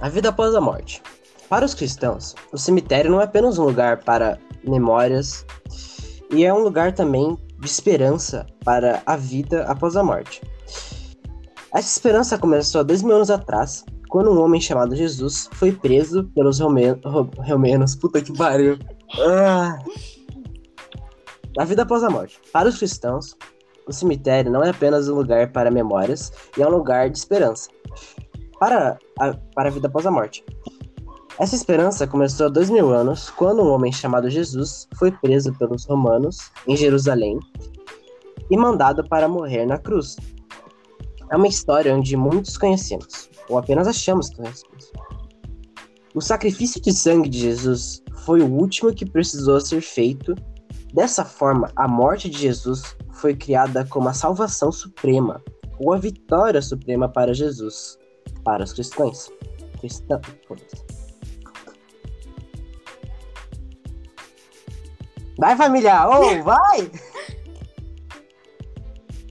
A vida após a morte. Para os cristãos, o cemitério não é apenas um lugar para memórias, e é um lugar também de esperança para a vida após a morte. Essa esperança começou há 2000 anos atrás, quando um homem chamado Jesus foi preso pelos romanos. Puta que pariu. A vida após a morte. Para os cristãos, o cemitério não é apenas um lugar para memórias, e é um lugar de esperança para a vida após a morte. Essa esperança começou há 2000 anos, quando um homem chamado Jesus foi preso pelos romanos em Jerusalém e mandado para morrer na cruz. É uma história onde muitos conhecemos, ou apenas achamos que conhecemos. O sacrifício de sangue de Jesus foi o último que precisou ser feito. Dessa forma, a morte de Jesus foi criada como a salvação suprema, ou a vitória suprema para Jesus, para os cristãos. Vai, família! Ô, vai!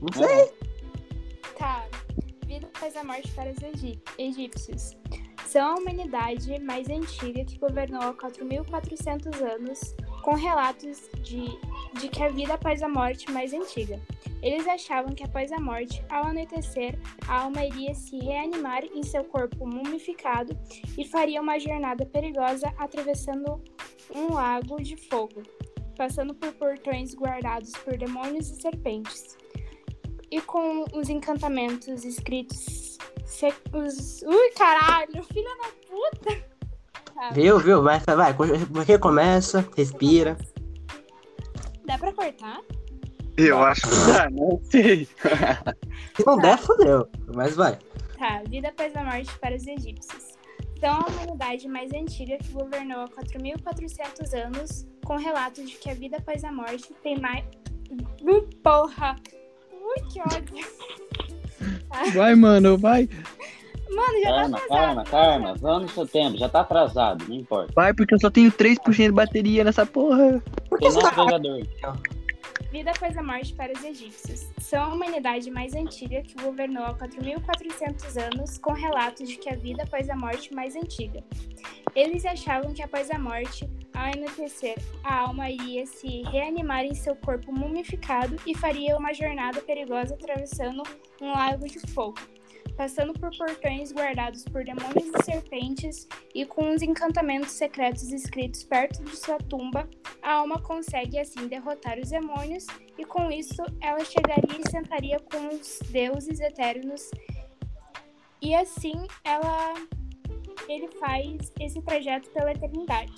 Não sei! Após a morte para os egípcios. São a humanidade mais antiga que governou há 4.400 anos, com relatos de que a vida após a morte mais antiga. Eles achavam que após a morte, ao anoitecer, a alma iria se reanimar em seu corpo mumificado e faria uma jornada perigosa atravessando um lago de fogo, passando por portões guardados por demônios e serpentes. E com os encantamentos escritos... Ui, caralho! Filha da puta! Ah, viu? Vai. Recomeça, respira. Dá pra cortar? Eu acho que dá, não sei. Se não der, fodeu. Mas vai. Vida após a morte para os egípcios. Então, a humanidade mais antiga que governou há 4.400 anos, com relato de que a vida após a morte tem mais... Porra! Ui, que ódio. Vai, mano, vai. Mano, já calma, tá atrasado. Calma. Vamos no tempo, já tá atrasado, não importa. Vai, porque eu só tenho 3% de bateria nessa porra. Por que você tá... Vida após a morte para os egípcios. São a humanidade mais antiga que governou há 4.400 anos, com relatos de que a vida após a morte mais antiga. Eles achavam que após a morte, ao anoitecer, a alma iria se reanimar em seu corpo mumificado e faria uma jornada perigosa atravessando um lago de fogo, passando por portões guardados por demônios e serpentes, e com os encantamentos secretos escritos perto de sua tumba, a alma consegue assim derrotar os demônios, e com isso ela chegaria e sentaria com os deuses eternos, e assim ele faz esse trajeto pela eternidade.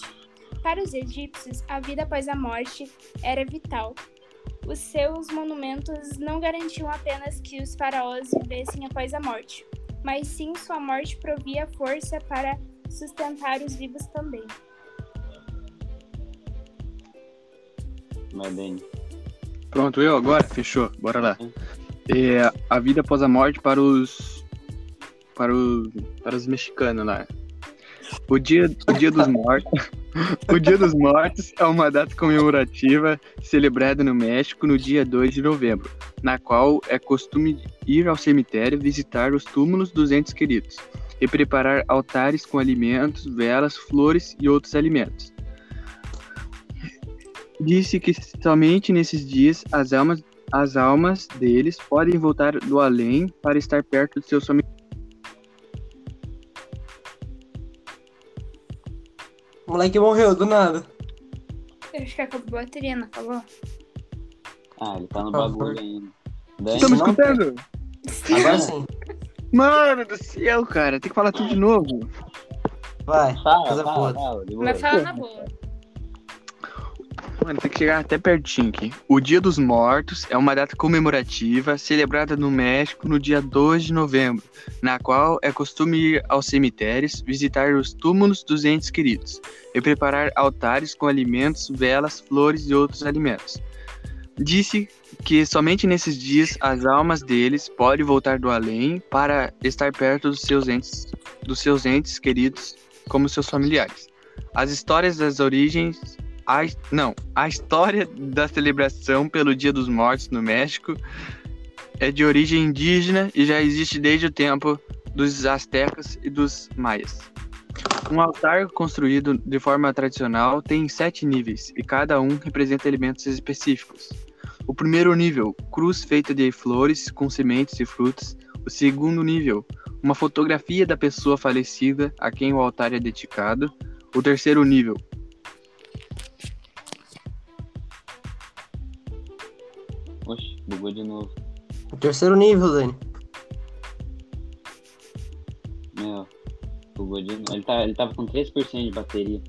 Para os egípcios, a vida após a morte era vital. Os seus monumentos não garantiam apenas que os faraós vivessem após a morte, mas sim sua morte provia força para sustentar os vivos também. Vai bem. Pronto, eu agora? Fechou, bora lá. A vida após a morte para os mexicanos lá. O dia dos mortos. O Dia dos Mortos é uma data comemorativa celebrada no México no dia 2 de novembro, na qual é costume ir ao cemitério visitar os túmulos dos entes queridos e preparar altares com alimentos, velas, flores e outros alimentos. Diz-se que somente nesses dias as almas deles podem voltar do além para estar perto de seus familiares. O moleque morreu do nada. Eu acho que acabou a bateria, não acabou? Ah, ele tá no bagulho ainda. Estamos escutando? Agora sim. Mano do céu, cara. Tem que falar tudo de novo. Vai, fala. Mas fala na boa. Mano, tem que chegar até pertinho aqui. O Dia dos Mortos é uma data comemorativa celebrada no México no dia 2 de novembro, na qual é costume ir aos cemitérios, visitar os túmulos dos entes queridos e preparar altares com alimentos, velas, flores e outros alimentos. Diz-se que somente nesses dias as almas deles podem voltar do além para estar perto dos seus entes queridos, como seus familiares. A história da celebração pelo Dia dos Mortos no México é de origem indígena e já existe desde o tempo dos astecas e dos maias. Um altar construído de forma tradicional tem 7 níveis e cada um representa elementos específicos. O primeiro nível, cruz feita de flores com sementes e frutos. O segundo nível, uma fotografia da pessoa falecida a quem o altar é dedicado. O terceiro nível, oxe, bugou de novo. O terceiro nível, Dani. Meu, bugou de novo. Ele tava com 3% de bateria.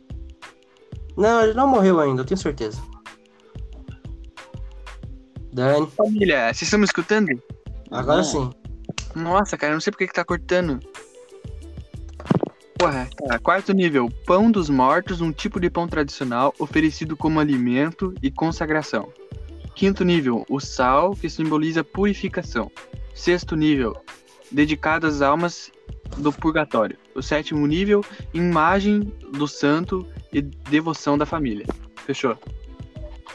Não, ele não morreu ainda, eu tenho certeza. Dani. Família, vocês estão me escutando? Agora sim. Nossa, cara, eu não sei porque que tá cortando. Porra, tá. Quarto nível, pão dos mortos, um tipo de pão tradicional oferecido como alimento e consagração. Quinto nível, o sal, que simboliza purificação. Sexto nível, dedicado às almas do purgatório. O sétimo nível, imagem do santo e devoção da família. Fechou?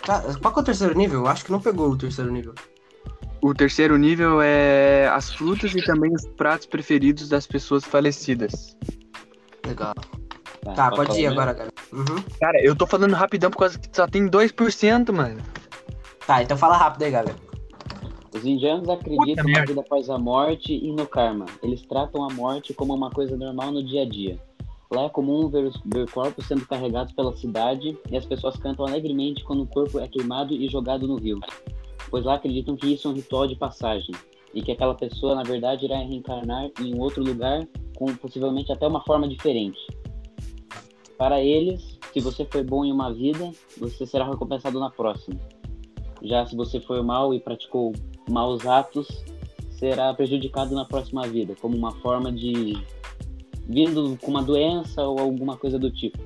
Tá, qual que é o terceiro nível? Eu acho que não pegou o terceiro nível. O terceiro nível é as frutas e também os pratos preferidos das pessoas falecidas. Legal. Tá, pode ir agora, cara. Uhum. Cara, eu tô falando rapidão por causa que só tem 2%, mano. Tá, então fala rápido aí, galera. Os indianos acreditam na vida após a morte e no karma. Eles tratam a morte como uma coisa normal no dia a dia. Lá é comum ver corpos sendo carregados pela cidade e as pessoas cantam alegremente quando o corpo é queimado e jogado no rio. Pois lá acreditam que isso é um ritual de passagem e que aquela pessoa, na verdade, irá reencarnar em outro lugar com possivelmente até uma forma diferente. Para eles, se você foi bom em uma vida, você será recompensado na próxima. Já se você foi mal e praticou maus atos, será prejudicado na próxima vida, como uma forma de... vindo com uma doença ou alguma coisa do tipo.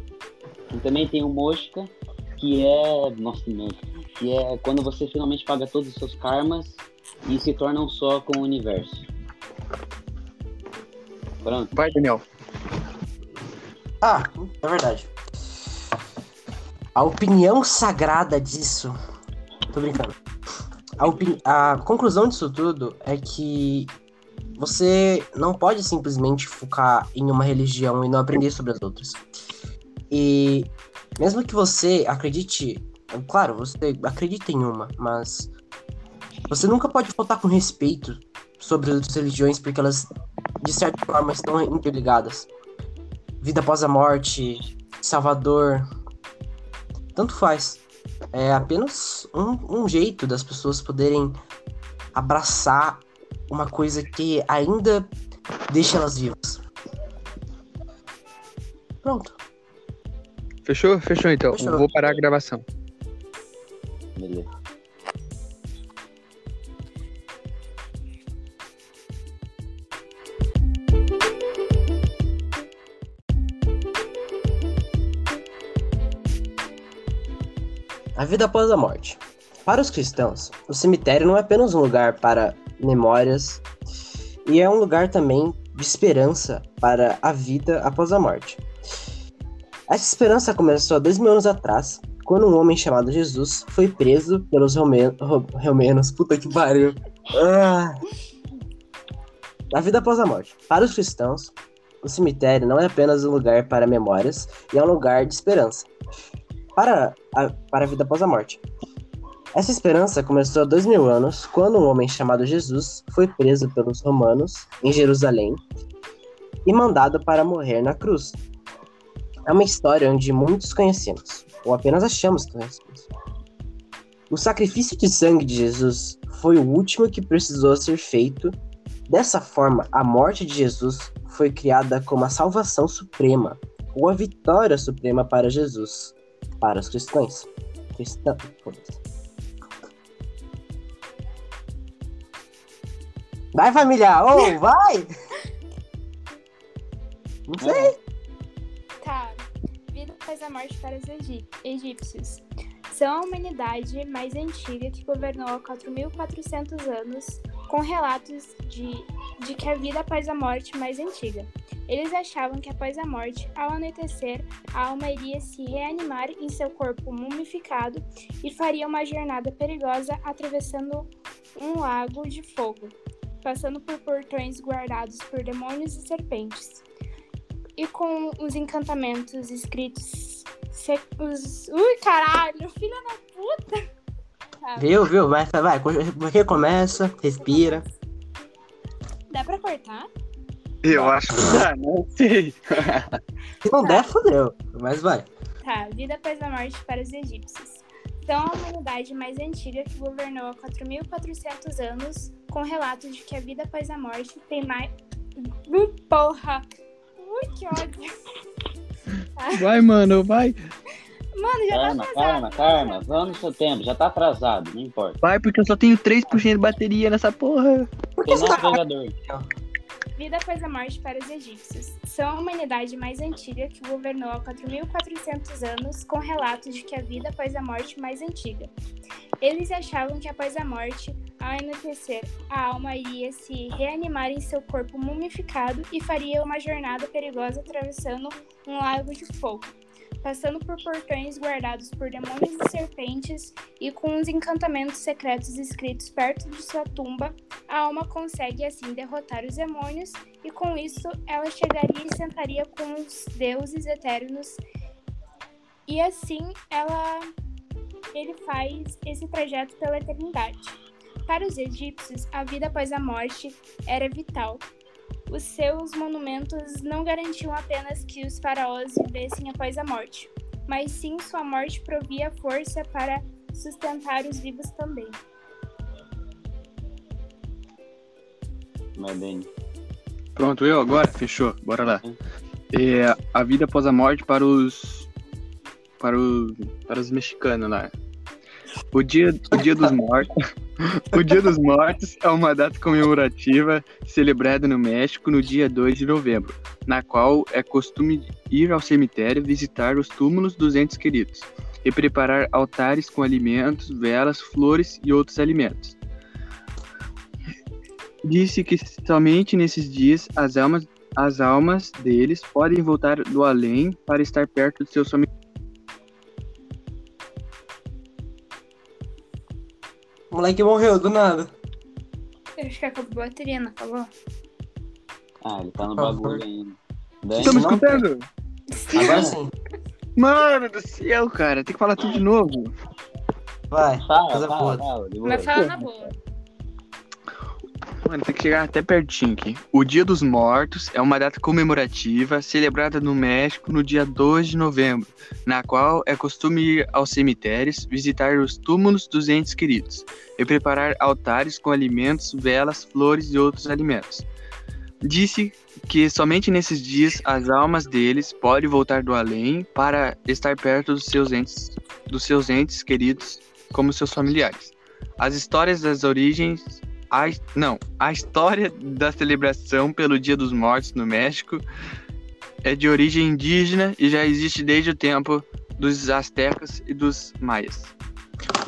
E também tem o Moksha, que é... nossa, meu... que é quando você finalmente paga todos os seus karmas e se torna um só com o universo. Pronto. Vai, Daniel. Ah, é verdade. A opinião sagrada disso... Tô brincando. A conclusão disso tudo é que você não pode simplesmente focar em uma religião e não aprender sobre as outras. E mesmo que você acredite... Claro, você acredita em uma, mas você nunca pode faltar com respeito sobre as outras religiões, porque elas, de certa forma, estão interligadas. Vida após a morte, Salvador, tanto faz. É apenas um jeito das pessoas poderem abraçar uma coisa que ainda deixa elas vivas. Pronto. Fechou? Fechou, então. Fechou. Vou parar a gravação. Beleza. A vida após a morte. Para os cristãos, o cemitério não é apenas um lugar para memórias, e é um lugar também de esperança para a vida após a morte. Essa esperança começou há 2000 anos atrás, quando um homem chamado Jesus foi preso pelos romanos. Puta que pariu. A vida após a morte. Para os cristãos, o cemitério não é apenas um lugar para memórias, e é um lugar de esperança para a vida após a morte. Essa esperança começou há 2000 anos, quando um homem chamado Jesus foi preso pelos romanos em Jerusalém e mandado para morrer na cruz. É uma história onde muitos conhecemos, ou apenas achamos que conhecemos. O sacrifício de sangue de Jesus foi o último que precisou ser feito. Dessa forma, a morte de Jesus foi criada como a salvação suprema, ou a vitória suprema para Jesus, para os cristãos. Vai, família! Ô, vai! Não sei! Tá. Vida após a morte para os egípcios. São a humanidade mais antiga que governou há 4.400 anos, com relatos de que a vida após a morte mais antiga. Eles achavam que após a morte, ao anoitecer, a alma iria se reanimar em seu corpo mumificado e faria uma jornada perigosa atravessando um lago de fogo, passando por portões guardados por demônios e serpentes. e com os encantamentos escritos. Ui, caralho, filha da puta! Sabe? Viu? Vai. Porque começa, respira. Dá pra cortar? Eu acho que dá, não sei. Se não der, fodeu. Mas vai. Tá, vida após a morte para os egípcios. Então, a humanidade mais antiga que governou há 4.400 anos, com relato de que a vida após a morte tem mais... Porra! Ui, que ódio! Vai, mano, vai. Mano, já calma, tá atrasado. Calma, vamos no seu tempo, já tá atrasado, não importa. Vai, porque eu só tenho 3% de bateria nessa porra. Por que Vida após a morte para os egípcios. São a humanidade mais antiga que governou há 4.400 anos, com relatos de que a vida após a morte mais antiga. Eles achavam que após a morte, ao anoitecer, a alma iria se reanimar em seu corpo mumificado e faria uma jornada perigosa atravessando um lago de fogo, passando por portões guardados por demônios e serpentes, e com os encantamentos secretos escritos perto de sua tumba, a alma consegue assim derrotar os demônios, e com isso ela chegaria e sentaria com os deuses eternos, e assim ele faz esse trajeto pela eternidade. Para os egípcios, a vida após a morte era vital. Os seus monumentos não garantiam apenas que os faraós vivessem após a morte, mas sim sua morte provia força para sustentar os vivos também. Pronto, eu agora? Fechou, bora lá. É, a vida após a morte para os mexicanos lá. O dia dos mortos. O Dia dos Mortos é uma data comemorativa celebrada no México no dia 2 de novembro, na qual é costume ir ao cemitério visitar os túmulos dos entes queridos e preparar altares com alimentos, velas, flores e outros alimentos. Disse que somente nesses dias as almas deles podem voltar do além para estar perto de seus familiares. O moleque morreu, do nada. Eu acho que acabou a bateria, não acabou? Ah, ele tá no bagulho ainda. Estão me escutando? Agora sim. Mano do céu, cara. Tem que falar tudo de novo. Vai, fala. Mas fala na boa. Mano, tem que chegar até pertinho aqui. O Dia dos Mortos é uma data comemorativa celebrada no México no dia 2 de novembro, na qual é costume ir aos cemitérios, visitar os túmulos dos entes queridos e preparar altares com alimentos, velas, flores e outros alimentos. Disse que somente nesses dias as almas deles podem voltar do além para estar perto dos seus entes queridos, como seus familiares. As histórias das origens... A história da celebração pelo Dia dos Mortos no México é de origem indígena e já existe desde o tempo dos astecas e dos maias.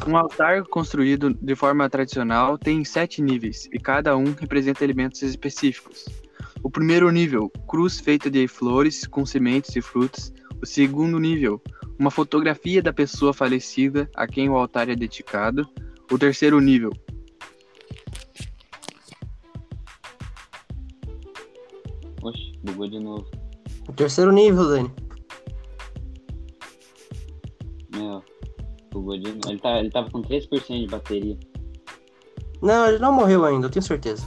Um altar construído de forma tradicional tem 7 níveis e cada um representa elementos específicos. O primeiro nível, cruz feita de flores com sementes e frutas. O segundo nível, uma fotografia da pessoa falecida a quem o altar é dedicado. O terceiro nível, oxe, bugou de novo. O terceiro nível, Dani. Meu, bugou de novo. Ele tava com 3% de bateria. Não, ele não morreu ainda, eu tenho certeza.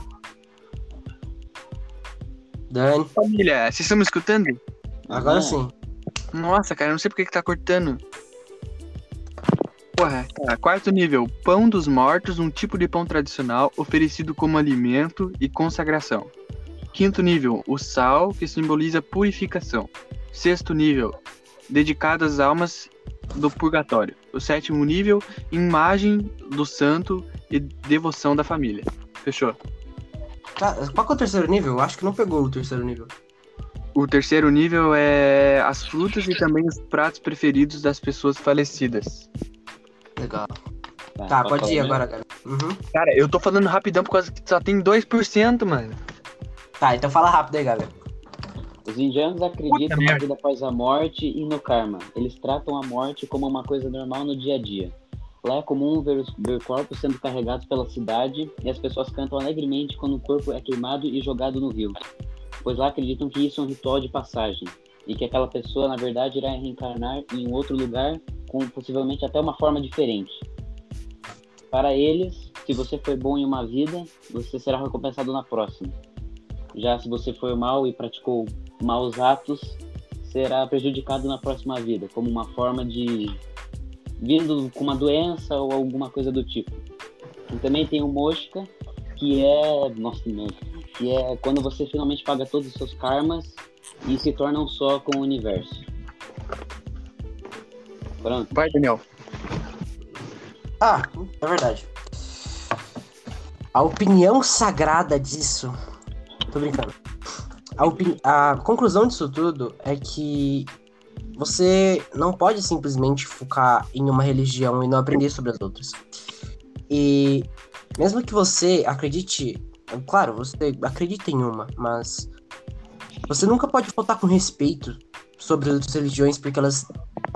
Dani. Família, vocês estão me escutando? Agora sim. Nossa, cara, eu não sei porque que tá cortando. Porra, tá. Quarto nível, pão dos mortos, um tipo de pão tradicional oferecido como alimento e consagração. Quinto nível, o sal, que simboliza purificação. Sexto nível, dedicado às almas do purgatório. O sétimo nível, imagem do santo e devoção da família. Fechou. Qual que é o terceiro nível? Eu acho que não pegou o terceiro nível. O terceiro nível é as frutas e também os pratos preferidos das pessoas falecidas. Legal. Tá, pode ir agora, cara. Uhum. Cara, eu tô falando rapidão por causa que só tem 2%, mano. Tá, então fala rápido aí, galera. Os indianos acreditam na vida após a morte e no karma. Eles tratam a morte como uma coisa normal no dia a dia. Lá é comum ver corpos sendo carregados pela cidade e as pessoas cantam alegremente quando o corpo é queimado e jogado no rio. pois lá acreditam que isso é um ritual de passagem e que aquela pessoa, na verdade, irá reencarnar em outro lugar com possivelmente até uma forma diferente. Para eles, se você foi bom em uma vida, você será recompensado na próxima. Já se você foi mal e praticou maus atos, será prejudicado na próxima vida, como uma forma de vindo com uma doença ou alguma coisa do tipo. E também tem o Moksha, que é quando você finalmente paga todos os seus karmas e se torna um só com o universo. Pronto. Vai, Daniel. Ah, é verdade. A opinião sagrada disso... Tô brincando. A conclusão disso tudo é que você não pode simplesmente focar em uma religião e não aprender sobre as outras. E mesmo que você acredite... Claro, você acredita em uma, mas... Você nunca pode faltar com respeito sobre as outras religiões, porque elas,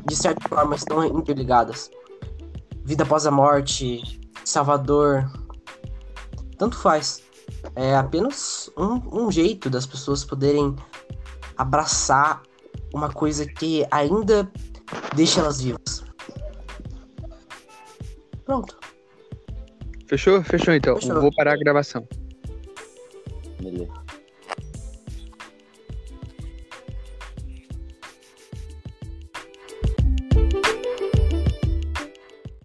de certa forma, estão interligadas. Vida após a morte, Salvador... Tanto faz. É apenas um jeito das pessoas poderem abraçar uma coisa que ainda deixa elas vivas. Pronto. Fechou? Fechou então. Fechou. Vou parar a gravação. Beleza.